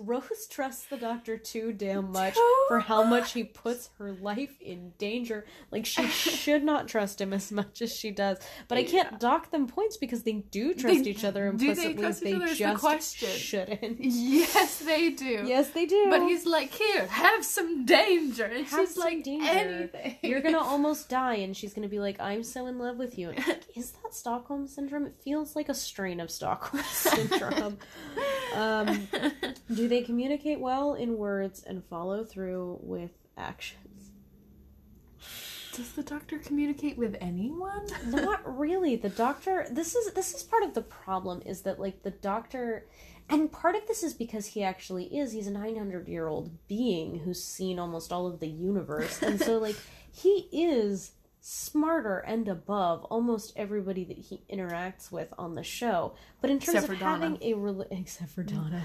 Rose trusts the Doctor too damn much for how much he puts her life in danger. Like, she should not trust him as much as she does. But I can't dock them points because they do trust each other implicitly. They just shouldn't. Yes, they do. Yes, they do. But he's like, here, have some danger. And she's like, anything. You're going to almost die. And she's going to be like, I'm so in love with you. And like, is that Stockholm Syndrome? It feels like a strain of Stockholm Syndrome. Do they communicate well in words and follow through with actions? Does the Doctor communicate with anyone? Not really. The Doctor... This is part of the problem, is that, like, the Doctor... And part of this is because he actually is. He's a 900-year-old being who's seen almost all of the universe. And so, like, he is smarter and above almost everybody that he interacts with on the show, but in terms of having a except for Donna,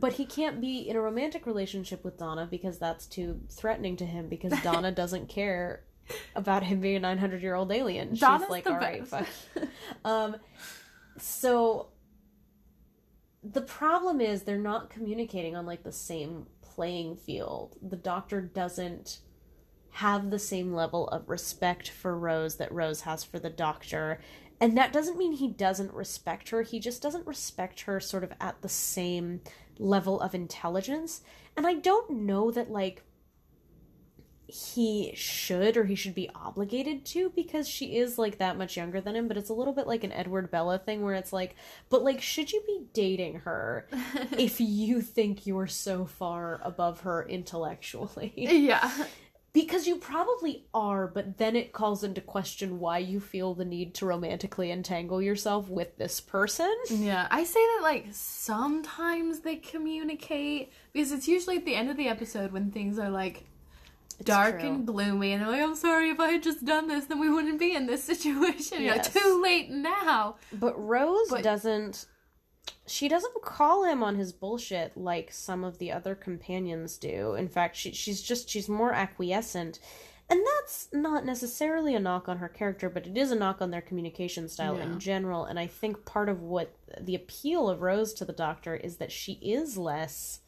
but he can't be in a romantic relationship with Donna because that's too threatening to him because Donna doesn't care about him being a 900-year-old alien. Donna's, she's like, all right, fuck. So the problem is they're not communicating on, like, the same playing field. The Doctor doesn't have the same level of respect for Rose that Rose has for the Doctor. And that doesn't mean he doesn't respect her. He just doesn't respect her sort of at the same level of intelligence. And I don't know that, like, he should or he should be obligated to, because she is, like, that much younger than him. But it's a little bit like an Edward Bella thing where it's like, but, like, should you be dating her if you think you're so far above her intellectually? Yeah. Because you probably are, but then it calls into question why you feel the need to romantically entangle yourself with this person. Yeah, I say that, like, sometimes they communicate, because it's usually at the end of the episode when things are, like, dark and gloomy, and they're like, I'm sorry, if I had just done this, then we wouldn't be in this situation. Yes. You're like, too late now. But Rose doesn't... She doesn't call him on his bullshit like some of the other companions do. In fact, she's more acquiescent. And that's not necessarily a knock on her character, but it is a knock on their communication style in general. And I think part of what the appeal of Rose to the Doctor is that she is less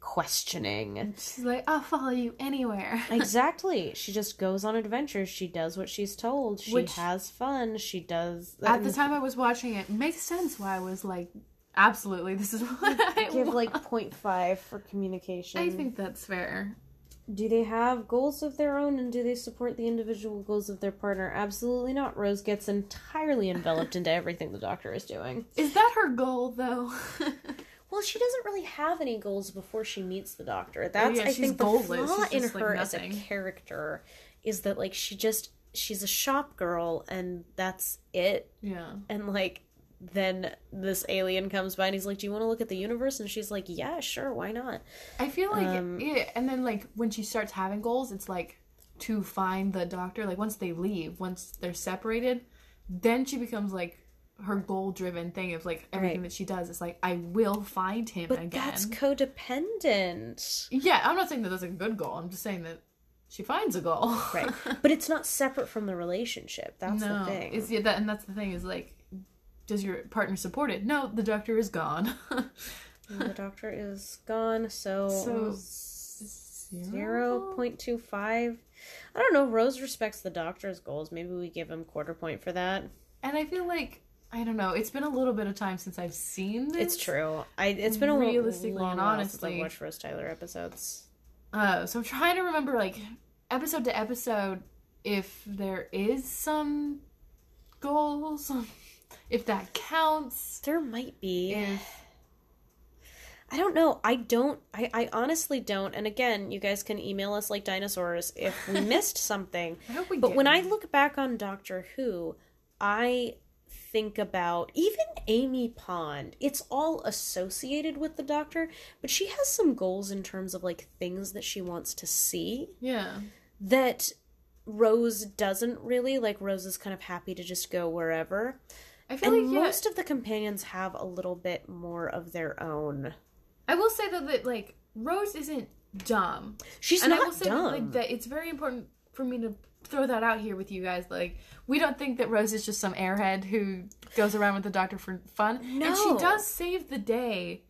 questioning. And she's like, I'll follow you anywhere. Exactly. She just goes on adventures. She does what she's told. She has fun. She does... At the time I was watching it, makes sense why I was like... Absolutely, this is what I give want. Like 0.5 for communication. I think that's fair. Do they have goals of their own, and do they support the individual goals of their partner? Absolutely not. Rose gets entirely enveloped into everything the Doctor is doing. Is that her goal, though? Well, she doesn't really have any goals before she meets the Doctor. That's, yeah, I think, the flaw in her as a character, is that, like, she's a shop girl, and that's it. Yeah. And, like... Then this alien comes by and he's like, do you want to look at the universe? And she's like, yeah, sure, why not? I feel like and then, like, when she starts having goals, it's like to find the Doctor. Like, once they leave, once they're separated, then she becomes like her goal-driven thing of, like, everything that she does. It's like, I will find him again. But that's codependent. Yeah, I'm not saying that that's a good goal. I'm just saying that she finds a goal. Right. But it's not separate from the relationship. That's the thing. It's, yeah, that, and that's the thing is, like, does your partner support it? No, the doctor is gone. The doctor is gone, so 0.25. I don't know. Rose respects the doctor's goals. Maybe we give him quarter point for that. And I feel like, I don't know, it's been a little bit of time since I've seen this. It's true. It's been a realistically long while since I've watched Rose Tyler episodes. So I'm trying to remember, like, episode to episode, if there is some goals, if that counts. There might be. I don't know. I honestly don't. And again, you guys can email us like dinosaurs if we missed something. I hope we did. But when I look back on Doctor Who, I think about even Amy Pond. It's all associated with the doctor, but she has some goals in terms of, like, things that she wants to see. Yeah. That Rose doesn't really. Like, Rose is kind of happy to just go wherever. I feel and like most of the companions have a little bit more of their own. I will say, though, that, like, Rose isn't dumb. She's not dumb. And I will say that, like, that it's very important for me to throw that out here with you guys. Like, we don't think that Rose is just some airhead who goes around with the doctor for fun. No. And she does save the day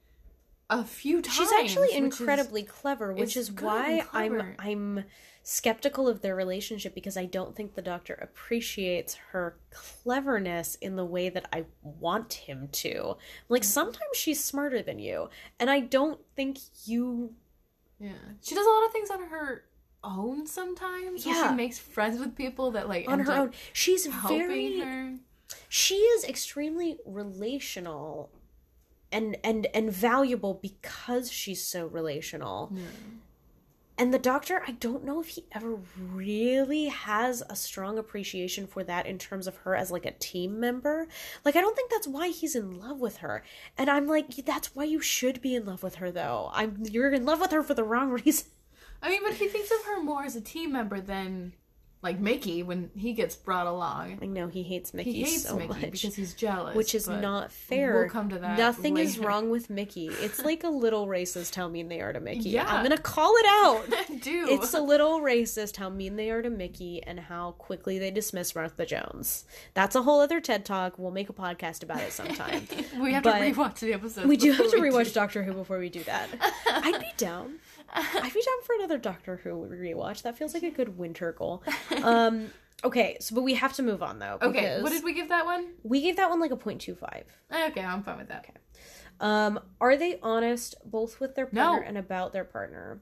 a few times. She's actually incredibly clever, which is why I'm skeptical of their relationship, because I don't think the doctor appreciates her cleverness in the way that I want him to. Like, sometimes she's smarter than you, and I don't think you... Yeah. She does a lot of things on her own sometimes. Yeah. She makes friends with people that, like, on her own. She's helping her. She is extremely relational and valuable because she's so relational. Yeah. And the doctor, I don't know if he ever really has a strong appreciation for that in terms of her as, like, a team member. Like, I don't think that's why he's in love with her. And I'm like, that's why you should be in love with her, though. You're in love with her for the wrong reason. I mean, but he thinks of her more as a team member than, like, Mickey when he gets brought along. I know, he hates Mickey much. Because he's jealous. Which is not fair. We'll come to that Nothing later. Is wrong with Mickey. It's like a little racist how mean they are to Mickey. Yeah. I'm going to call it out. Do. It's a little racist how mean they are to Mickey and how quickly they dismiss Martha Jones. That's a whole other TED Talk. We'll make a podcast about it sometime. We have to rewatch the episode. We do have to rewatch Doctor Who before we do that. I'd be down for another Doctor Who rewatch. That feels like a good winter goal. Okay, so but we have to move on, though. Okay, what did we give that one? We gave that one like a 0.25. Okay, I'm fine with that. Okay. Are they honest both with their partner and about their partner?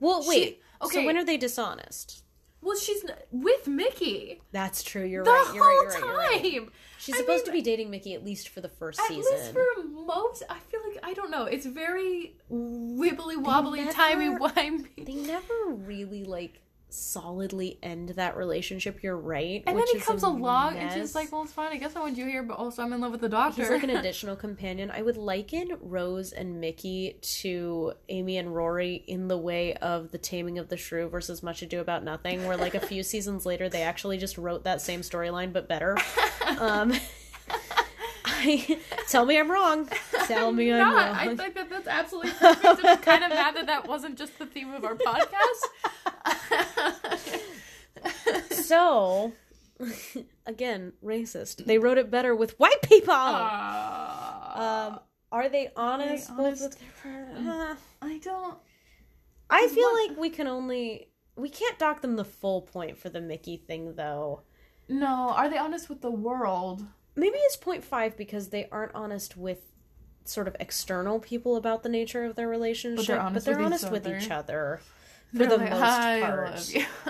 Well, wait. Okay. So when are they dishonest? Well, she's with Mickey. That's true. You're right. The whole time. She's supposed to be dating Mickey at least for the first season. At least for most. I feel like, I don't know. It's very wibbly-wobbly, timey-wimey. They never really, like, solidly end that relationship. You're right. And then he comes along and she's like, well, it's fine. I guess I want you here, but also I'm in love with the doctor. He's like an additional companion. I would liken Rose and Mickey to Amy and Rory in the way of The Taming of the Shrew versus Much Ado About Nothing, where, like, a few seasons later they actually just wrote that same storyline but better. Tell me I'm wrong. Tell me I'm wrong. I think that that's absolutely perfect. I'm kind of mad that that wasn't just the theme of our podcast. So, again, racist. They wrote it better with white people. Are they honest? I don't. I feel like we can't dock them the full point for the Mickey thing, though. No, are they honest with the world? Maybe it's 0.5 because they aren't honest with sort of external people about the nature of their relationship. But they're honest with each other for the most part.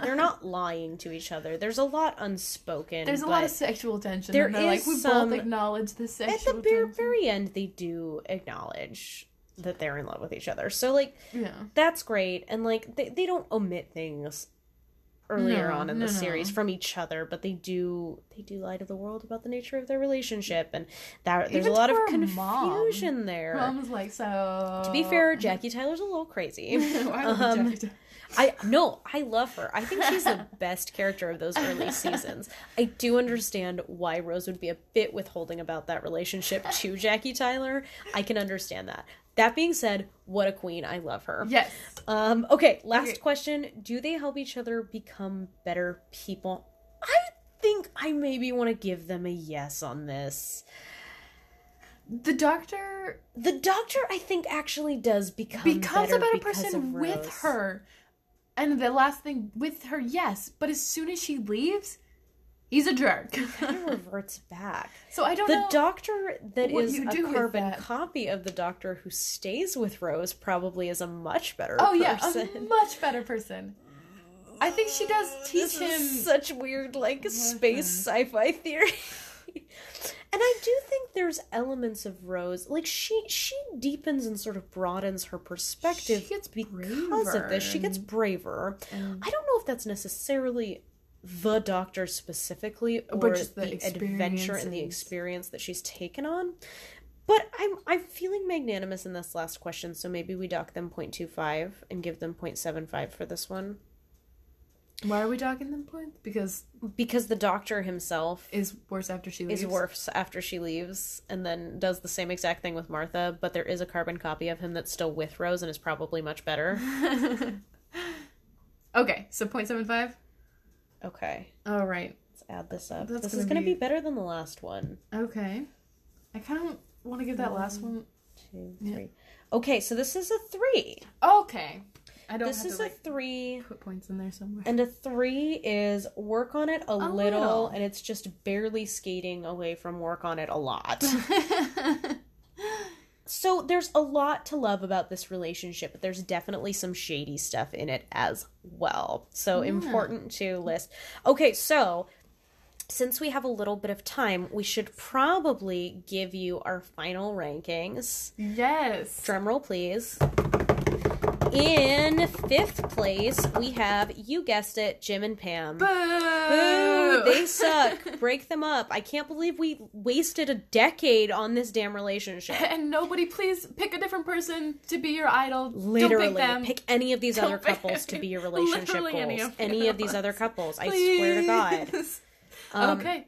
They're not lying to each other. There's a lot unspoken. There's a lot of sexual tension. We both acknowledge the sexual tension. At the very end, they do acknowledge that they're in love with each other. So, like, that's great. And, like, they don't omit things earlier on in the series from each other, but they do lie to the world about the nature of their relationship, and that there's a lot of confusion there. Mom was like, so... To be fair, Jackie Tyler's a little crazy. I love her. I think she's the best character of those early seasons. I do understand why Rose would be a bit withholding about that relationship to Jackie Tyler. I can understand that. That being said, what a queen. I love her. Yes. Okay, last question. Do they help each other become better people? I think I maybe want to give them a yes on this. The doctor, I think, actually does becomes a better person with her. And the last thing with her, yes. But as soon as she leaves, he's a jerk. He kind of reverts back. So I don't know. The doctor that is a carbon copy of the doctor who stays with Rose probably is a much better person. Oh, yeah, a much better person. I think she does teach him. Such weird, space sci-fi theory. And I do think there's elements of Rose, she deepens and sort of broadens her perspective. She gets braver. I don't know if that's necessarily the doctor specifically, or just the adventure and the experience that she's taken on. But I'm feeling magnanimous in this last question, so maybe we dock them 0.25 and give them 0.75 for this one. Why are we docking them points? Because the doctor himself is worse after she leaves. And then does the same exact thing with Martha, but there is a carbon copy of him that's still with Rose and is probably much better. Okay, so 0.75? Okay. All right. Let's add this up. This is going to be better than the last one. Okay. I kind of want to give that last one. 2, 3. Yeah. Okay, so this is a 3. Okay. This is a 3. Put points in there somewhere. And a 3 is work on it a little, and it's just barely skating away from work on it a lot. So there's a lot to love about this relationship, but there's definitely some shady stuff in it as well. So important to list. Okay, so since we have a little bit of time, we should probably give you our final rankings. Yes. Drumroll, please. In 5th place, we have, you guessed it, Jim and Pam. Boo! Boo! They suck. Break them up. I can't believe we wasted a decade on this damn relationship. And nobody, please pick a different person to be your idol. Literally. Don't pick them. Pick any of these other couples to be your relationship goals. Any of these other couples. Please. I swear to God. Okay.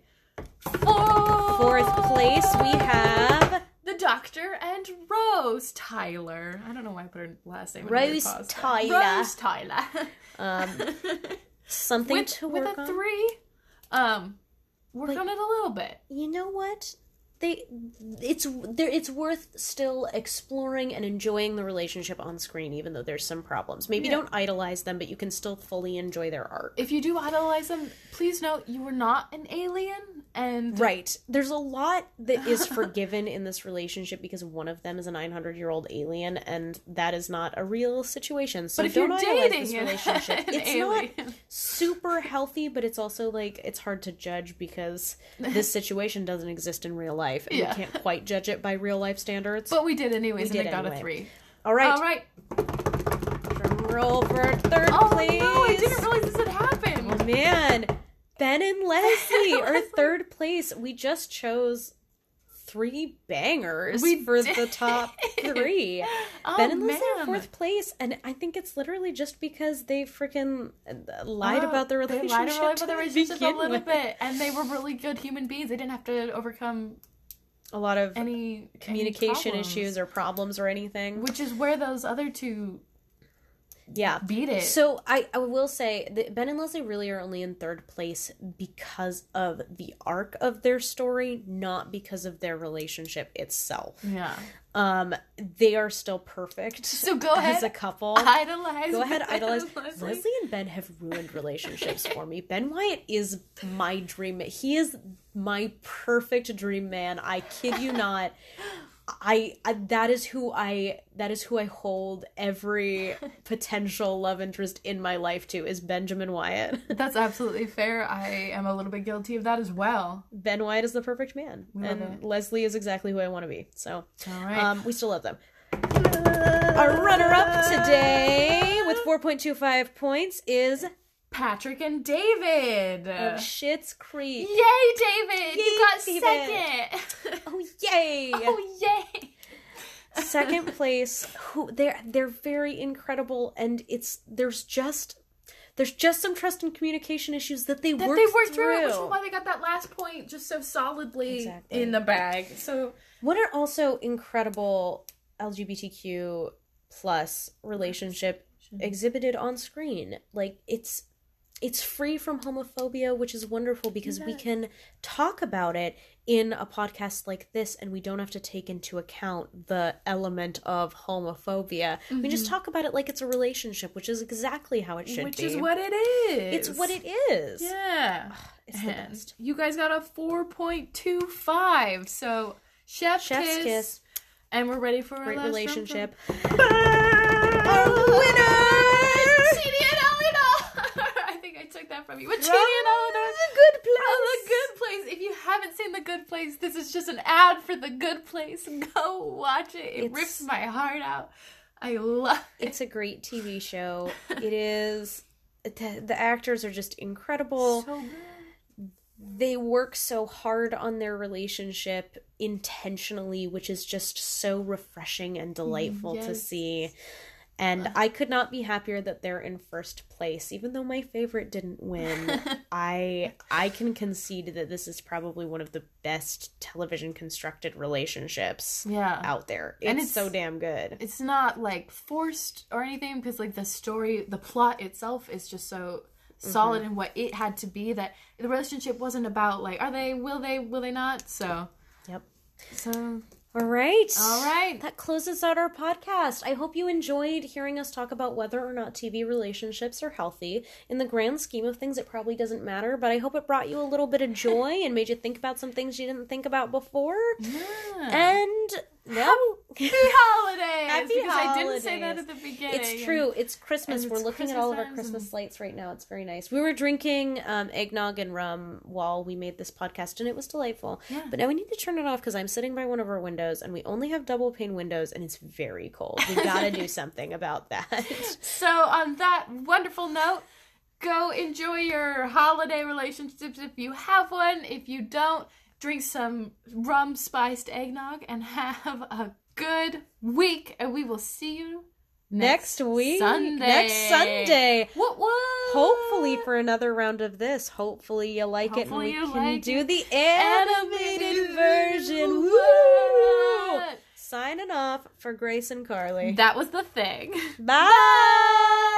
4th place, we have... the doctor and Rose Tyler. I don't know why I put her last name. Rose Tyler. Something to work on. With a 3, work on it a little bit. You know what? It's worth still exploring and enjoying the relationship on screen, even though there's some problems. Maybe don't idolize them, but you can still fully enjoy their art. If you do idolize them, please know you were not an alien. And right. There's a lot that is forgiven in this relationship because one of them is a 900-year-old alien, and that is not a real situation. So don't idolize this relationship. It's not super healthy, but it's also it's hard to judge because this situation doesn't exist in real life. And we can't quite judge it by real life standards. But we did anyways, and it got a 3. All right. Drum roll for 3rd place. Oh, no, I didn't realize this had happened. Oh, man. Ben and Leslie are 3rd place. We just chose 3 bangers the top 3. Ben and Leslie are 4th place, and I think it's literally just because they freaking lied about their relationship. They lied about their relationship a little bit, and they were really good human beings. They didn't have to overcome a lot of any communication issues or problems or anything, which is where those other 2. Yeah. Beat it. So I will say that Ben and Leslie really are only in 3rd place because of the arc of their story, not because of their relationship itself. Yeah. They are still perfect. So go ahead as a couple. Idolize. Leslie and Ben have ruined relationships for me. Ben Wyatt is my dream. He is my perfect dream man. I kid you not. That is who I hold every potential love interest in my life to, is Benjamin Wyatt. That's absolutely fair. I am a little bit guilty of that as well. Ben Wyatt is the perfect man. And Leslie is exactly who I want to be. So, all right. We still love them. Our runner-up today with 4.25 points is... Patrick and David of Schitt's Creek. Yay, David! Yay, you got David. Second. Oh yay! Oh yay! 2nd place. Who they're very incredible, and there's just some trust and communication issues that they worked through, which is why they got that last point just so solidly in the bag. So what are also incredible LGBTQ plus relationship exhibited on screen. Like, it's free from homophobia, which is wonderful because we can talk about it in a podcast like this, and we don't have to take into account the element of homophobia. Mm-hmm. We just talk about it like it's a relationship, which is exactly how it should be. Which is what it is. It's what it is. Yeah. Ugh, it's the best. You guys got a 4.25, so chef's kiss. And we're ready for our great relationship. Our winner! From you. With Chidi and Eleanor. The Good Place. Oh, The Good Place. If you haven't seen The Good Place, this is just an ad for The Good Place. Go watch it. It rips my heart out. I love it. It's a great TV show. It is. The actors are just incredible. So good. They work so hard on their relationship intentionally, which is just so refreshing and delightful to see. And I could not be happier that they're in first place. Even though my favorite didn't win, I can concede that this is probably one of the best television-constructed relationships out there. It's so damn good. It's not, like, forced or anything because, like, the story, the plot itself is just so solid in what it had to be that the relationship wasn't about, like, are they, will they not? So. Yep. So... All right. That closes out our podcast. I hope you enjoyed hearing us talk about whether or not TV relationships are healthy. In the grand scheme of things, it probably doesn't matter, but I hope it brought you a little bit of joy and made you think about some things you didn't think about before. Yeah. And happy holidays! Happy holidays. I didn't say that at the beginning. It's true. It's Christmas. We're looking at all of our Christmas lights right now. It's very nice. We were drinking eggnog and rum while we made this podcast, and it was delightful. Yeah. But now we need to turn it off because I'm sitting by one of our windows, and we only have double pane windows, and it's very cold. We gotta do something about that. So on that wonderful note, go enjoy your holiday relationships if you have one. If you don't, drink some rum-spiced eggnog and have a good week. And we will see you next week. Next Sunday. What? Hopefully for another round of this. Hopefully you like it and we can do the animated version. Woo! Signing off for Grace and Carly. That was the thing. Bye!